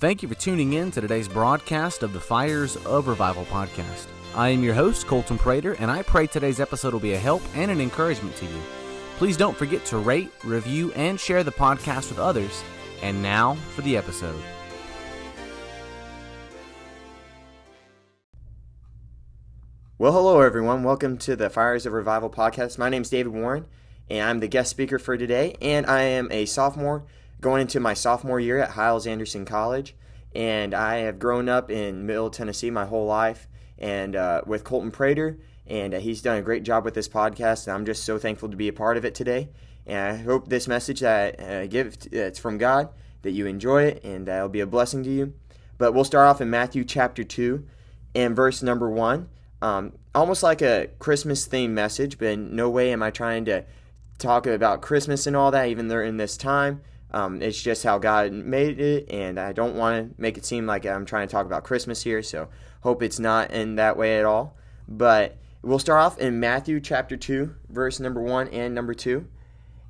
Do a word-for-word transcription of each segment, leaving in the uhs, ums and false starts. Thank you for tuning in to today's broadcast of the Fires of Revival podcast. I am your host, Colton Prater, and I pray today's episode will be a help and an encouragement to you. Please don't forget to rate, review, and share the podcast with others. And now for the episode. Well, hello everyone. Welcome to the Fires of Revival podcast. My name is David Warren, and I'm the guest speaker for today, and I am a sophomore going into my sophomore year at Hyles Anderson College, and I have grown up in Middle Tennessee my whole life, and uh, with Colton Prater, and uh, he's done a great job with this podcast, and I'm just so thankful to be a part of it today, and I hope this message that I uh, give, it's from God, that you enjoy it, and that it'll be a blessing to you. But we'll start off in Matthew chapter two and verse number one, um, almost like a Christmas-themed message, but in no way am I trying to talk about Christmas and all that, even though in this time. Um, it's just how God made it, and I don't want to make it seem like I'm trying to talk about Christmas here, so hope it's not in that way at all. But we'll start off in Matthew chapter two, verse number one and number two,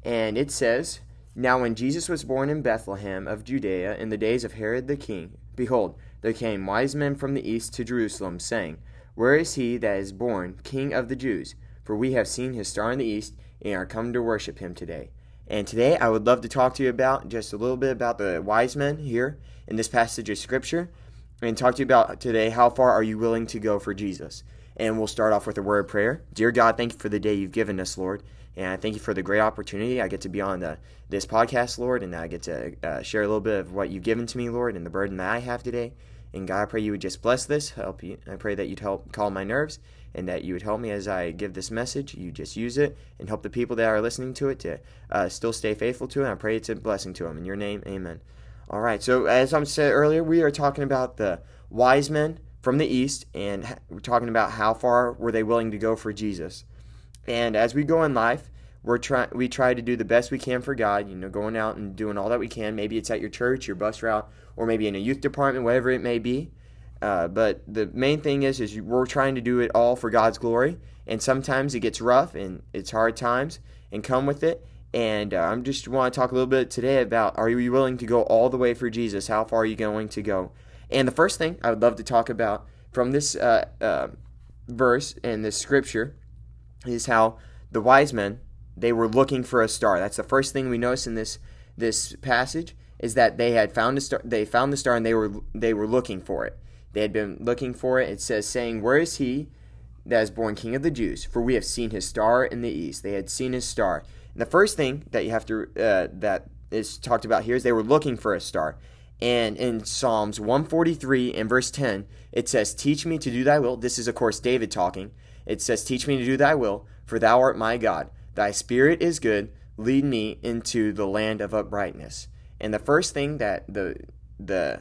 and it says, "Now when Jesus was born in Bethlehem of Judea in the days of Herod the king, behold, there came wise men from the east to Jerusalem, saying, Where is he that is born, King of the Jews? For we have seen his star in the east, and are come to worship him today." And today I would love to talk to you about just a little bit about the wise men here in this passage of Scripture, and talk to you about today, how far are you willing to go for Jesus? And we'll start off with a word of prayer. Dear God, thank you for the day you've given us, Lord. And I thank you for the great opportunity I get to be on the, this podcast, Lord, and I get to uh, share a little bit of what you've given to me, Lord, and the burden that I have today. And God, I pray you would just bless this. Help you. I pray that you'd help calm my nerves, and that you would help me as I give this message. You just use it and help the people that are listening to it to uh, still stay faithful to it. And I pray it's a blessing to them. In your name, amen. All right, so as I said earlier, we are talking about the wise men from the east, and we're talking about how far were they willing to go for Jesus. And as we go in life, we're try- we try to do the best we can for God, you know, going out and doing all that we can. Maybe it's at your church, your bus route, or maybe in a youth department, whatever it may be. Uh, but the main thing is, is we're trying to do it all for God's glory, and sometimes it gets rough, and it's hard times, and come with it, and uh, I just want to talk a little bit today about, are you willing to go all the way for Jesus? How far are you going to go? And the first thing I would love to talk about from this uh, uh, verse and this scripture is how the wise men, they were looking for a star. That's the first thing we notice in this this passage, is that they had found a star. They found the star, and they were they were looking for it. They had been looking for it. It says, saying, "Where is he that is born King of the Jews? For we have seen his star in the east." They had seen his star. And the first thing that you have to uh, that is talked about here is they were looking for a star. And in Psalms one forty-three and verse ten, it says, "Teach me to do thy will." This is, of course, David talking. It says, "Teach me to do thy will, for thou art my God. Thy spirit is good. Lead me into the land of uprightness." And the first thing that the the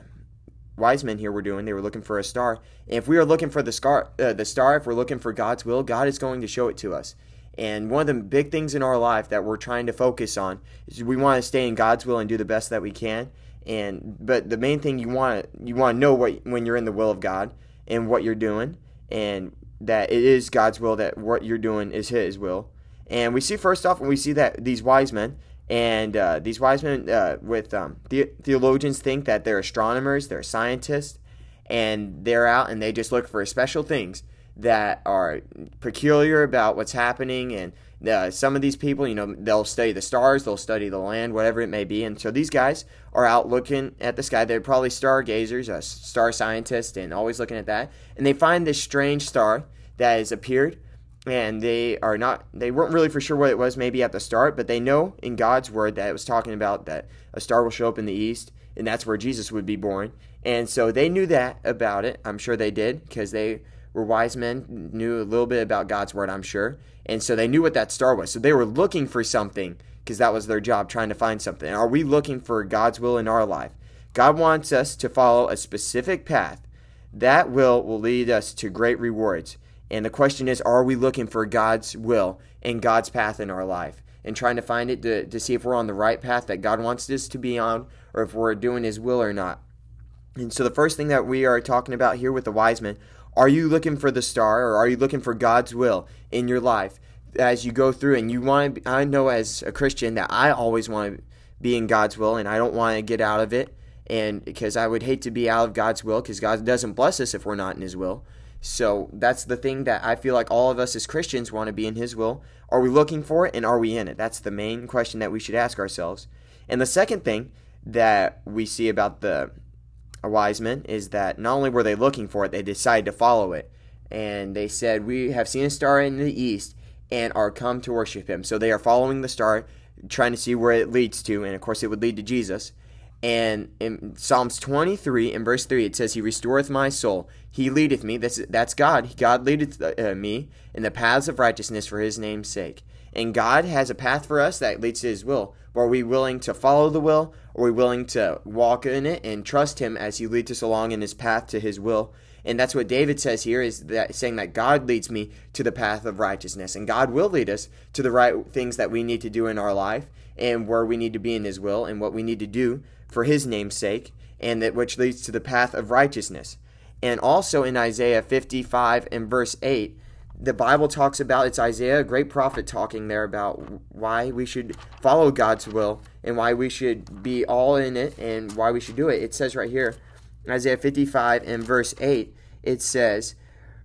wise men here were doing, they were looking for a star. And if we are looking for the scar, uh, the star, if we're looking for God's will, God is going to show it to us. And one of the big things in our life that we're trying to focus on is we want to stay in God's will and do the best that we can. And but the main thing, you want to you want to know what when you're in the will of God and what you're doing, and that it is God's will, that what you're doing is His will. And we see first off, when we see that these wise men. And uh, these wise men uh, with um, the- theologians think that they're astronomers, they're scientists, and they're out and they just look for special things that are peculiar about what's happening. And uh, some of these people, you know, they'll study the stars, they'll study the land, whatever it may be. And so these guys are out looking at the sky. They're probably stargazers, uh, star scientists, and always looking at that. And they find this strange star that has appeared. And they are not, they weren't really for sure what it was maybe at the start, but they know in God's word that it was talking about that a star will show up in the east, and that's where Jesus would be born. And so they knew that about it. I'm sure they did, because they were wise men, knew a little bit about God's word, I'm sure. And so they knew what that star was. So they were looking for something, because that was their job, trying to find something. Are we looking for God's will in our life? God wants us to follow a specific path. That will will lead us to great rewards. And the question is, are we looking for God's will and God's path in our life, and trying to find it to, to see if we're on the right path that God wants us to be on, or if we're doing His will or not? And so the first thing that we are talking about here with the wise men, are you looking for the star, or are you looking for God's will in your life as you go through? And you want to, I know as a Christian that I always want to be in God's will, and I don't want to get out of it. and because I would hate to be out of God's will, because God doesn't bless us if we're not in his will. So that's the thing that I feel like all of us as Christians want to be in his will. Are we looking for it, and are we in it? That's the main question that we should ask ourselves. And the second thing that we see about the wise men is that not only were they looking for it, they decided to follow it. And they said, we have seen a star in the east and are come to worship him. So they are following the star, trying to see where it leads to. And of course, it would lead to Jesus. And in Psalms twenty-three and verse three, it says, he restoreth my soul. He leadeth me. That's, that's God. God leadeth uh, me in the paths of righteousness for his name's sake. And God has a path for us that leads to his will. But are we willing to follow the will? Are we willing to walk in it and trust him as he leads us along in his path to his will? And that's what David says here, is that saying that God leads me to the path of righteousness. And God will lead us to the right things that we need to do in our life, and where we need to be in his will, and what we need to do for his name's sake, and that which leads to the path of righteousness. And also in Isaiah fifty-five and verse eight, the Bible talks about, it's Isaiah, a great prophet, talking there about why we should follow God's will and why we should be all in it and why we should do it. It says right here, Isaiah fifty-five and verse eight, it says,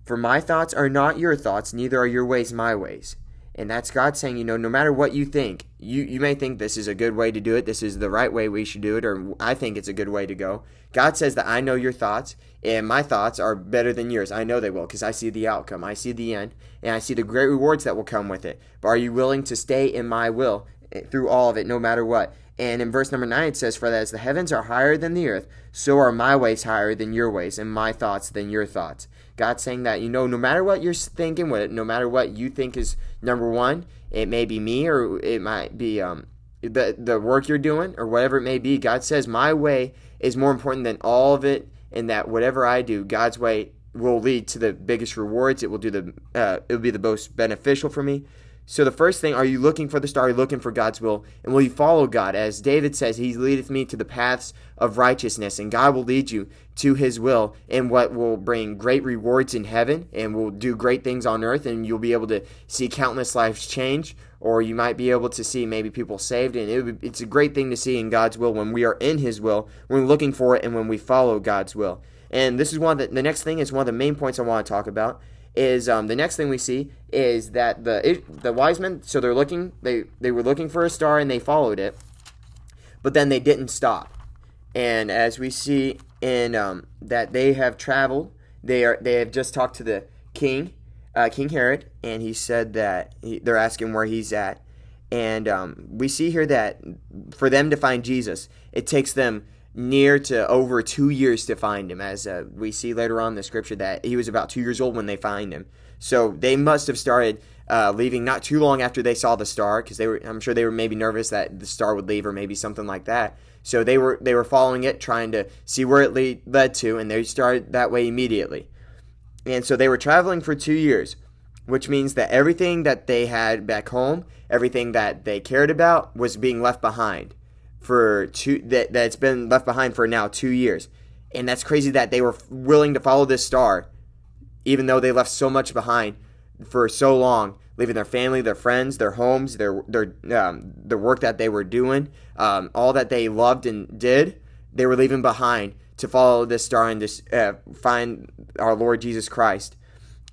for my thoughts are not your thoughts, neither are your ways my ways. And that's God saying, you know, no matter what you think, you, you may think this is a good way to do it, this is the right way we should do it, or I think it's a good way to go. God says that I know your thoughts, and my thoughts are better than yours. I know they will, because I see the outcome, I see the end, and I see the great rewards that will come with it. But are you willing to stay in my will through all of it, no matter what? And in verse number nine, it says, for as the heavens are higher than the earth, so are my ways higher than your ways, and my thoughts than your thoughts. God's saying that, you know, no matter what you're thinking with it, no matter what you think is number one, it may be me, or it might be um, the, the work you're doing, or whatever it may be. God says, my way is more important than all of it, and that whatever I do, God's way will lead to the biggest rewards. It will do the uh, it will be the most beneficial for me. So the first thing, are you looking for the star? Are you looking for God's will? And will you follow God? As David says, he leadeth me to the paths of righteousness. And God will lead you to his will, and what will bring great rewards in heaven, and will do great things on earth. And you'll be able to see countless lives change, or you might be able to see maybe people saved. And it, it's a great thing to see in God's will when we are in his will, when we're looking for it, and when we follow God's will. And this is one of the, the next thing is one of the main points I want to talk about. Is um, the next thing we see is that the it, the wise men, so they're looking, they, they were looking for a star and they followed it, but then they didn't stop. And as we see in um, that they have traveled, they are they have just talked to the king, uh, King Herod, and he said that he, they're asking where he's at, and um, we see here that for them to find Jesus, it takes them near to over two years to find him, as uh, we see later on in the scripture that he was about two years old when they find him. So they must have started uh, leaving not too long after they saw the star, because they were, I'm sure they were maybe nervous that the star would leave or maybe something like that. So they were they were following it, trying to see where it lead, led to, and they started that way immediately. And so they were traveling for two years, which means that everything that they had back home, everything that they cared about, was being left behind. For two that that's been left behind for now two years, and that's crazy that they were willing to follow this star, even though they left so much behind for so long, leaving their family, their friends, their homes, their their um, the work that they were doing, um, all that they loved and did, they were leaving behind to follow this star and to uh, find our Lord Jesus Christ.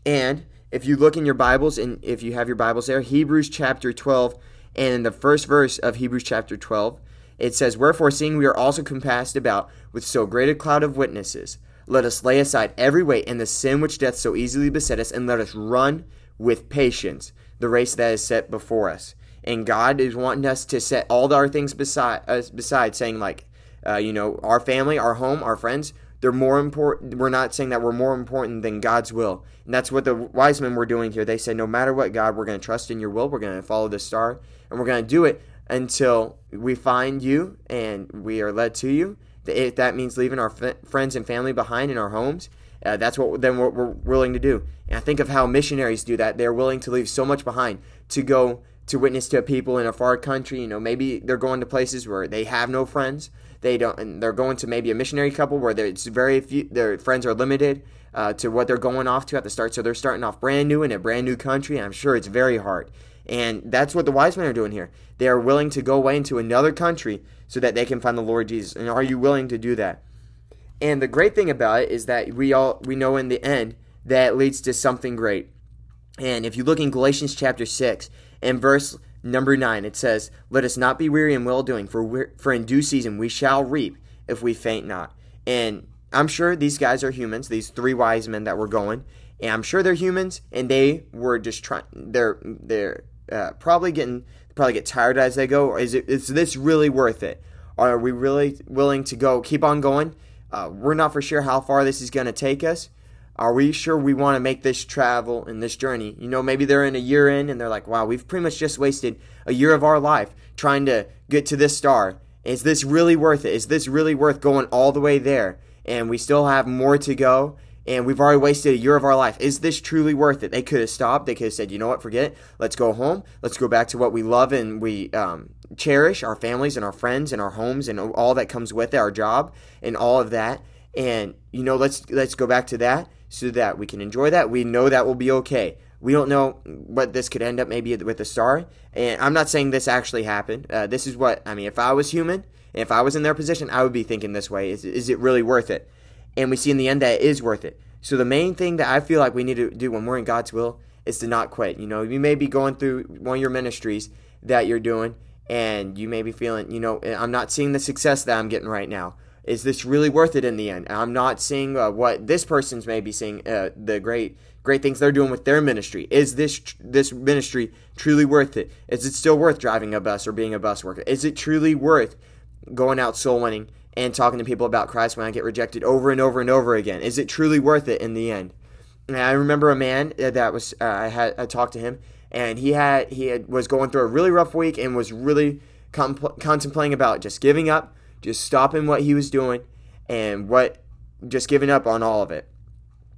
And if you look in your Bibles, and if you have your Bibles there, Hebrews chapter twelve, and in the first verse of Hebrews chapter twelve. It says, wherefore, seeing we are also compassed about with so great a cloud of witnesses, let us lay aside every weight and the sin which doth so easily beset us, and let us run with patience the race that is set before us. And God is wanting us to set all our things beside us, beside saying, like, uh, you know, our family, our home, our friends, they're more important. We're not saying that we're more important than God's will. And that's what the wise men were doing here. They said, no matter what, God, we're going to trust in your will. We're going to follow the star, and we're going to do it until we find you and we are led to you. If that means leaving our f- friends and family behind in our homes, uh, that's what then we're, we're willing to do. And I think of how missionaries do that. They're willing to leave so much behind to go to witness to people in a far country. You know, maybe they're going to places where they have no friends. They don't, and they're going to maybe a missionary couple where it's very few. Their friends are limited uh, to what they're going off to at the start. So they're starting off brand new in a brand new country. And I'm sure it's very hard. And that's what the wise men are doing here. They are willing to go away into another country so that they can find the Lord Jesus? And are you willing to do that? And the great thing about it is that we all we know in the end that leads to something great. And if you look in Galatians chapter six and verse number nine, it says, "Let us not be weary in well-doing, for for in due season we shall reap if we faint not." And I'm sure these guys are humans, these three wise men that were going, and I'm sure they're humans, and they were just trying, they're they're uh, probably getting, probably get tired as they go. Or is it, is this really worth it? Are we really willing to go, keep on going? Uh, we're not for sure how far this is going to take us. Are we sure we want to make this travel and this journey? You know, maybe they're in a year in and they're like, wow, we've pretty much just wasted a year of our life trying to get to this star. Is this really worth it? Is this really worth going all the way there? And we still have more to go, and we've already wasted a year of our life. Is this truly worth it? They could have stopped. They could have said, you know what, forget it. Let's go home. Let's go back to what we love and we um, cherish, our families and our friends and our homes and all that comes with it, our job and all of that. And, you know, let's let's go back to that so that we can enjoy that. We know that will be okay. We don't know what this could end up maybe with a star. And I'm not saying this actually happened. Uh, this is what, I mean, if I was human, if I was in their position, I would be thinking this way. Is, is it really worth it? And we see in the end that it is worth it. So the main thing that I feel like we need to do when we're in God's will is to not quit. You know, you may be going through one of your ministries that you're doing, and you may be feeling, you know, I'm not seeing the success that I'm getting right now. Is this really worth it in the end? I'm not seeing uh, what this person's maybe seeing, uh, the great great things they're doing with their ministry. Is this tr- this ministry truly worth it? Is it still worth driving a bus or being a bus worker? Is it truly worth going out soul winning and talking to people about Christ when I get rejected over and over and over again? Is it truly worth it in the end? And I remember a man that was uh, I had I talked to him, and he had he had, was going through a really rough week and was really compl- contemplating about just giving up, just stopping what he was doing, and what just giving up on all of it.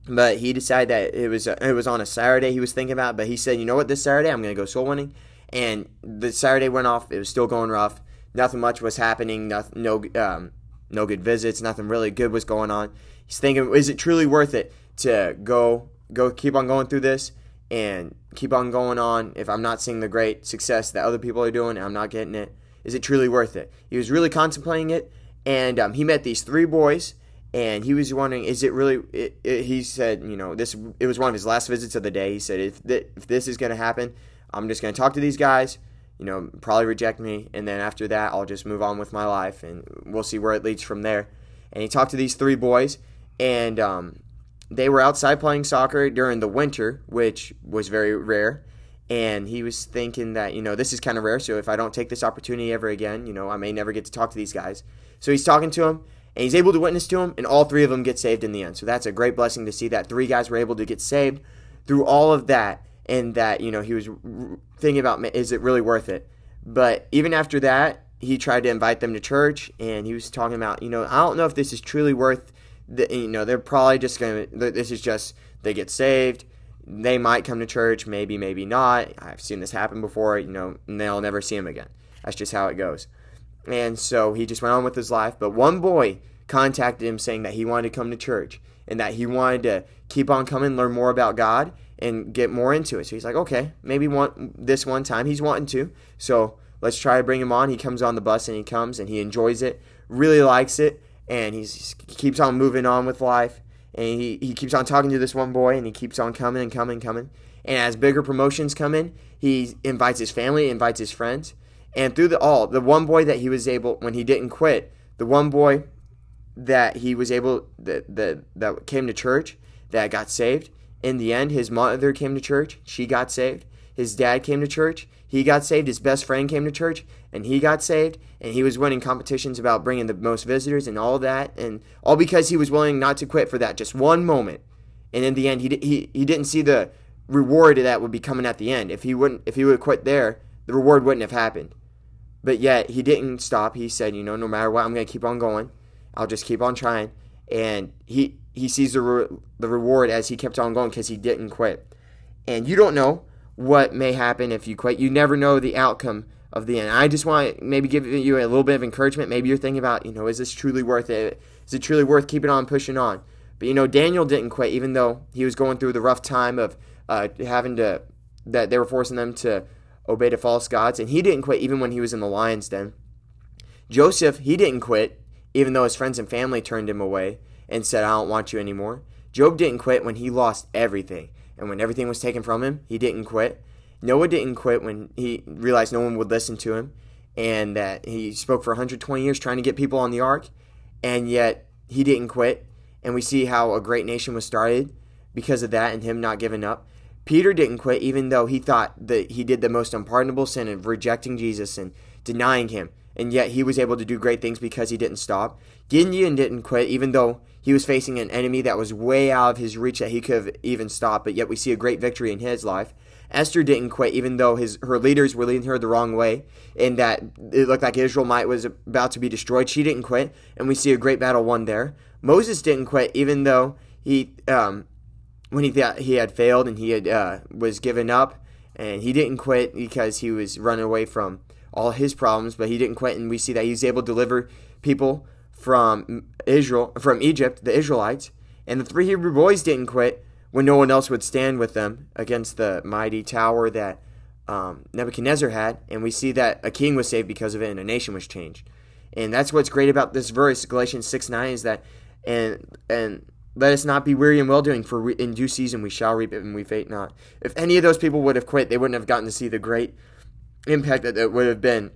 But he decided that it was a, it was on a Saturday he was thinking about. But he said, you know what, this Saturday I'm going to go soul winning. And the Saturday went off. It was still going rough. Nothing much was happening. Nothing, no, um, no good visits. Nothing really good was going on. He's thinking, is it truly worth it to go, go, keep on going through this and keep on going on? If I'm not seeing the great success that other people are doing, and I'm not getting it, is it truly worth it? He was really contemplating it, and um, he met these three boys, and he was wondering, is it really? It, it, he said, you know, this. It was one of his last visits of the day. He said, if th- if this is going to happen, I'm just going to talk to these guys. You know, probably reject me, and then after that, I'll just move on with my life, and we'll see where it leads from there. And he talked to these three boys, and um, they were outside playing soccer during the winter, which was very rare, and he was thinking that, you know, this is kind of rare, so if I don't take this opportunity ever again, you know, I may never get to talk to these guys. So he's talking to them, and he's able to witness to them, and all three of them get saved in the end. So that's a great blessing to see that three guys were able to get saved through all of that. And that, you know, he was thinking about, is it really worth it? But even after that, he tried to invite them to church, and he was talking about, you know, I don't know if this is truly worth, the, you know, they're probably just going to, this is just, they get saved, they might come to church, maybe, maybe not. I've seen this happen before, you know, and they'll never see him again. That's just how it goes. And so he just went on with his life. But one boy contacted him saying that he wanted to come to church and that he wanted to keep on coming, learn more about God, and get more into it. So he's like, okay, maybe one, this one time he's wanting to. So let's try to bring him on. He comes on the bus, and he comes, and he enjoys it, really likes it, and he's, he keeps on moving on with life. And he, he keeps on talking to this one boy, and he keeps on coming and coming and coming. And as bigger promotions come in, he invites his family, invites his friends. And through the all, the one boy that he was able, when he didn't quit, the one boy that he was able, that, that, that came to church, that got saved, in the end, his mother came to church. She got saved. His dad came to church. He got saved. His best friend came to church, and he got saved. And he was winning competitions about bringing the most visitors and all that, and all because he was willing not to quit for that just one moment. And in the end, he he he didn't see the reward that would be coming at the end. If he wouldn't, if he would have quit there, the reward wouldn't have happened. But yet, he didn't stop. He said, you know, no matter what, I'm going to keep on going. I'll just keep on trying. And he. He sees the re- the reward as he kept on going because he didn't quit. And you don't know what may happen if you quit. You never know the outcome of the end. I just want to maybe give you a little bit of encouragement. Maybe you're thinking about, you know, is this truly worth it? Is it truly worth keeping on pushing on? But, you know, Daniel didn't quit, even though he was going through the rough time of uh, having to, that they were forcing them to obey to false gods. And he didn't quit even when he was in the lion's den. Joseph, he didn't quit, even though his friends and family turned him away and said, I don't want you anymore. Job didn't quit when he lost everything. And when everything was taken from him, he didn't quit. Noah didn't quit when he realized no one would listen to him and that he spoke for one hundred twenty years trying to get people on the ark, and yet he didn't quit. And we see how a great nation was started because of that and him not giving up. Peter didn't quit even though he thought that he did the most unpardonable sin of rejecting Jesus and denying him. And yet he was able to do great things because he didn't stop. Gideon didn't quit even though he was facing an enemy that was way out of his reach that he could have even stopped. But yet we see a great victory in his life. Esther didn't quit even though his her leaders were leading her the wrong way and that it looked like Israel might was about to be destroyed. She didn't quit, and we see a great battle won there. Moses didn't quit even though he um, when he thought he had failed and he had uh, was given up, and he didn't quit because he was running away from all his problems, but he didn't quit, and we see that he was able to deliver people from Israel, from Egypt, the Israelites, and the three Hebrew boys didn't quit when no one else would stand with them against the mighty tower that um, Nebuchadnezzar had, and we see that a king was saved because of it, and a nation was changed. And that's what's great about this verse, Galatians six nine, is that, and and let us not be weary in well-doing, for we, in due season we shall reap it, and we faint not. If any of those people would have quit, they wouldn't have gotten to see the great impact that, that would have been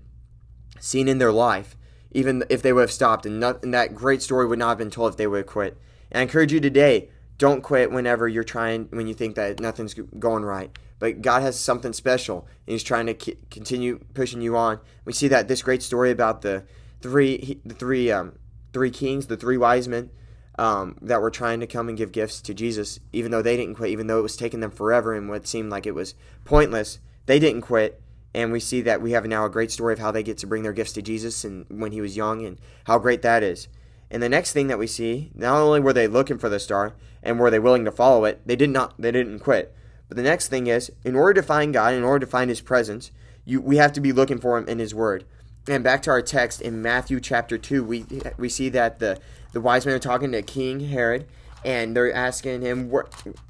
seen in their life, even if they would have stopped, and, not, and that great story would not have been told if they would have quit. And I encourage you today, don't quit whenever you're trying, when you think that nothing's going right. But God has something special, and He's trying to c- continue pushing you on. We see that this great story about the three, the three, um, three kings, the three wise men um, that were trying to come and give gifts to Jesus, even though they didn't quit, even though it was taking them forever and what seemed like it was pointless, they didn't quit. And we see that we have now a great story of how they get to bring their gifts to Jesus and when He was young, and how great that is. And the next thing that we see, not only were they looking for the star and were they willing to follow it, they did not, they didn't quit. But the next thing is, in order to find God, in order to find His presence, you, we have to be looking for Him in His Word. And back to our text in Matthew chapter two, we we see that the, the wise men are talking to King Herod, and they're asking him, where,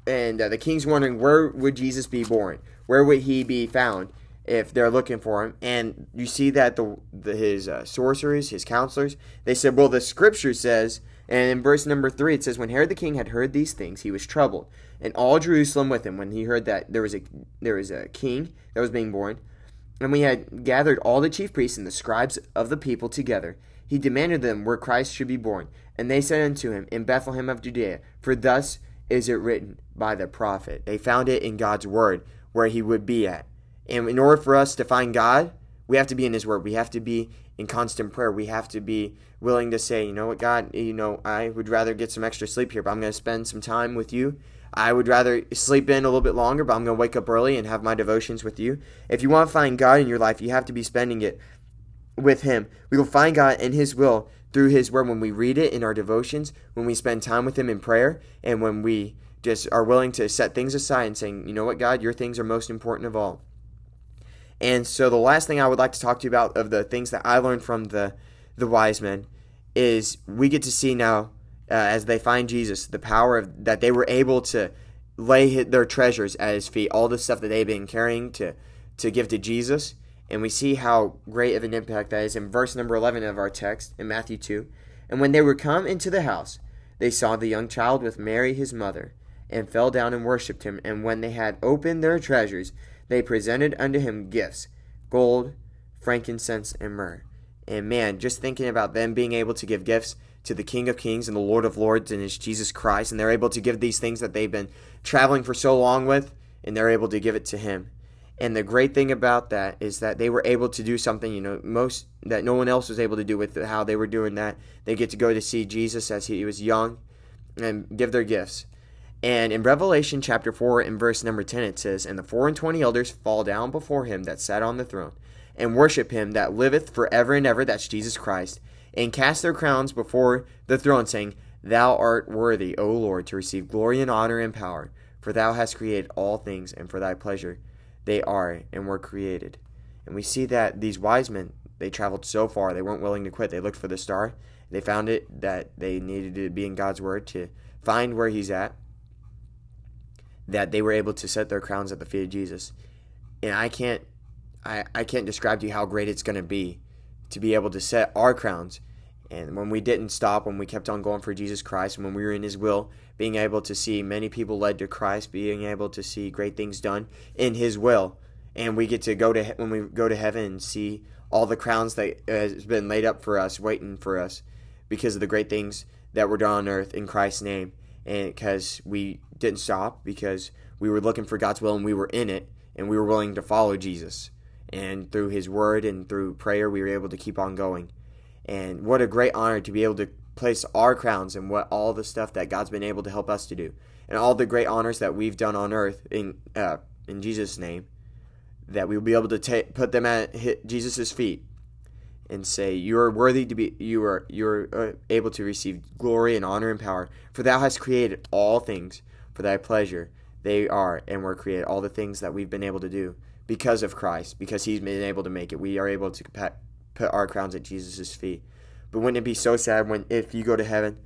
and uh, the king's wondering, where would Jesus be born? Where would He be found if they're looking for Him? And you see that the, the his uh, sorcerers, his counselors, they said, well, the scripture says, and in verse number three, it says, when Herod the king had heard these things, he was troubled, and all Jerusalem with him, when he heard that there was a there was a king that was being born, and we had gathered all the chief priests and the scribes of the people together, he demanded them where Christ should be born. And they said unto him, in Bethlehem of Judea, for thus is it written by the prophet. They found it in God's word where He would be at. And in order for us to find God, we have to be in His Word. We have to be in constant prayer. We have to be willing to say, you know what, God, you know, I would rather get some extra sleep here, but I'm going to spend some time with You. I would rather sleep in a little bit longer, but I'm going to wake up early and have my devotions with You. If you want to find God in your life, you have to be spending it with Him. We will find God in His will through His Word when we read it in our devotions, when we spend time with Him in prayer, and when we just are willing to set things aside and saying, you know what, God, Your things are most important of all. And so the last thing I would like to talk to you about of the things that I learned from the, the wise men is we get to see now uh, as they find Jesus, the power of, that they were able to lay their treasures at His feet, all the stuff that they've been carrying to, to give to Jesus. And we see how great of an impact that is in verse number eleven of our text in Matthew two. And when they were come into the house, they saw the young child with Mary his mother, and fell down and worshipped Him. And when they had opened their treasures, they presented unto Him gifts, gold, frankincense, and myrrh. And man, just thinking about them being able to give gifts to the King of Kings and the Lord of Lords, and His Jesus Christ, and they're able to give these things that they've been traveling for so long with, and they're able to give it to Him. And the great thing about that is that they were able to do something, you know, most that no one else was able to do with how they were doing that. They get to go to see Jesus as He was young and give their gifts. And in Revelation chapter four and verse number ten, it says, and the four and twenty elders fall down before Him that sat on the throne, and worship Him that liveth forever and ever, that's Jesus Christ, and cast their crowns before the throne, saying, Thou art worthy, O Lord, to receive glory and honor and power, for Thou hast created all things, and for Thy pleasure they are and were created. And we see that these wise men, they traveled so far, they weren't willing to quit. They looked for the star. They found it that they needed to be in God's word to find where He's at, that they were able to set their crowns at the feet of Jesus. And I can't I, I can't describe to you how great it's going to be to be able to set our crowns. And when we didn't stop, when we kept on going for Jesus Christ, when we were in His will, being able to see many people led to Christ, being able to see great things done in His will. And we get to go to, when we go to heaven, and see all the crowns that has been laid up for us, waiting for us, because of the great things that were done on earth in Christ's name. And because we didn't stop, because we were looking for God's will and we were in it, and we were willing to follow Jesus. And through His word and through prayer, we were able to keep on going. And what a great honor to be able to place our crowns and what all the stuff that God's been able to help us to do, and all the great honors that we've done on earth in uh, in Jesus' name, that we'll be able to ta- put them at Jesus' feet and say, "You are worthy to be. You are you are able to receive glory and honor and power, for Thou hast created all things for Thy pleasure. They are and were created. All the things that we've been able to do because of Christ, because He's been able to make it. We are able to compa- put our crowns at Jesus' feet." But wouldn't it be so sad when if you go to heaven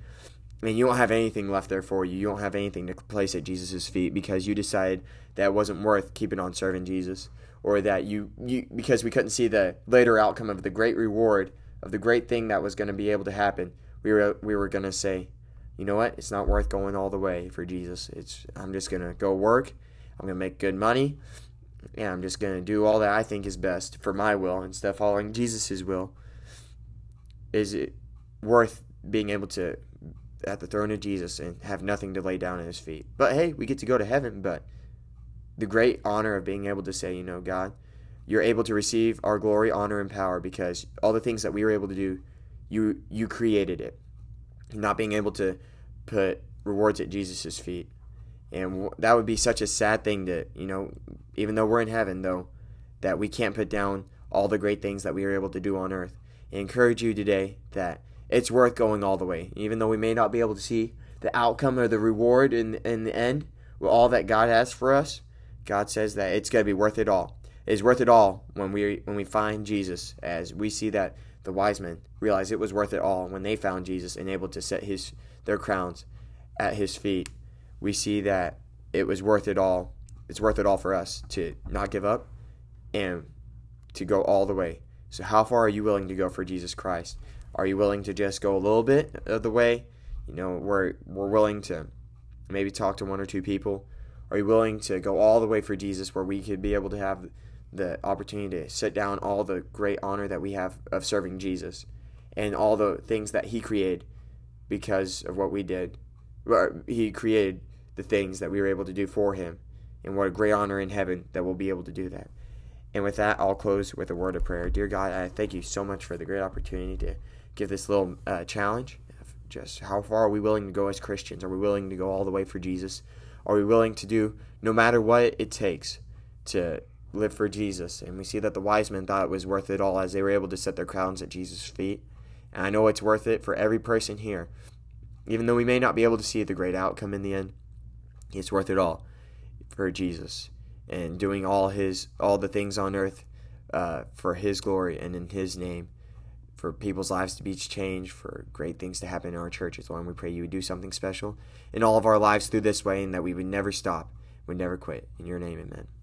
and you don't have anything left there for you, you don't have anything to place at Jesus' feet because you decided that it wasn't worth keeping on serving Jesus, or that you, you because we couldn't see the later outcome of the great reward, of the great thing that was going to be able to happen, we were we were going to say, you know what, it's not worth going all the way for Jesus. It's I'm just going to go work, I'm going to make good money, and I'm just going to do all that I think is best for my will instead of following Jesus' will. Is it worth being able to, at the throne of Jesus, and have nothing to lay down at His feet? But hey, we get to go to heaven, but the great honor of being able to say, you know, God, You're able to receive our glory, honor, and power because all the things that we were able to do, you you created it. Not being able to put rewards at Jesus' feet. And that would be such a sad thing to, you know, even though we're in heaven, though, that we can't put down all the great things that we were able to do on earth. Encourage you today that it's worth going all the way, even though we may not be able to see the outcome or the reward in in the end with all that God has for us. God says that it's going to be worth it all. It's worth it all when we when we find Jesus, as we see that the wise men realized it was worth it all when they found Jesus and able to set his their crowns at His feet. We see that it was worth it all. It's worth it all for us to not give up and to go all the way. So how far are you willing to go for Jesus Christ? Are you willing to just go a little bit of the way? You know, we're, we're willing to maybe talk to one or two people. Are you willing to go all the way for Jesus, where we could be able to have the opportunity to sit down all the great honor that we have of serving Jesus and all the things that He created because of what we did? He created the things that we were able to do for Him, and what a great honor in heaven that we'll be able to do that. And with that, I'll close with a word of prayer. Dear God, I thank You so much for the great opportunity to give this little uh, challenge. Just how far are we willing to go as Christians? Are we willing to go all the way for Jesus? Are we willing to do no matter what it takes to live for Jesus? And we see that the wise men thought it was worth it all as they were able to set their crowns at Jesus' feet. And I know it's worth it for every person here. Even though we may not be able to see the great outcome in the end, it's worth it all for Jesus, and doing all his all the things on earth uh, for His glory and in His name, for people's lives to be changed, for great things to happen in our churches. Lord, we pray You would do something special in all of our lives through this way, and that we would never stop, would never quit. In Your name, amen.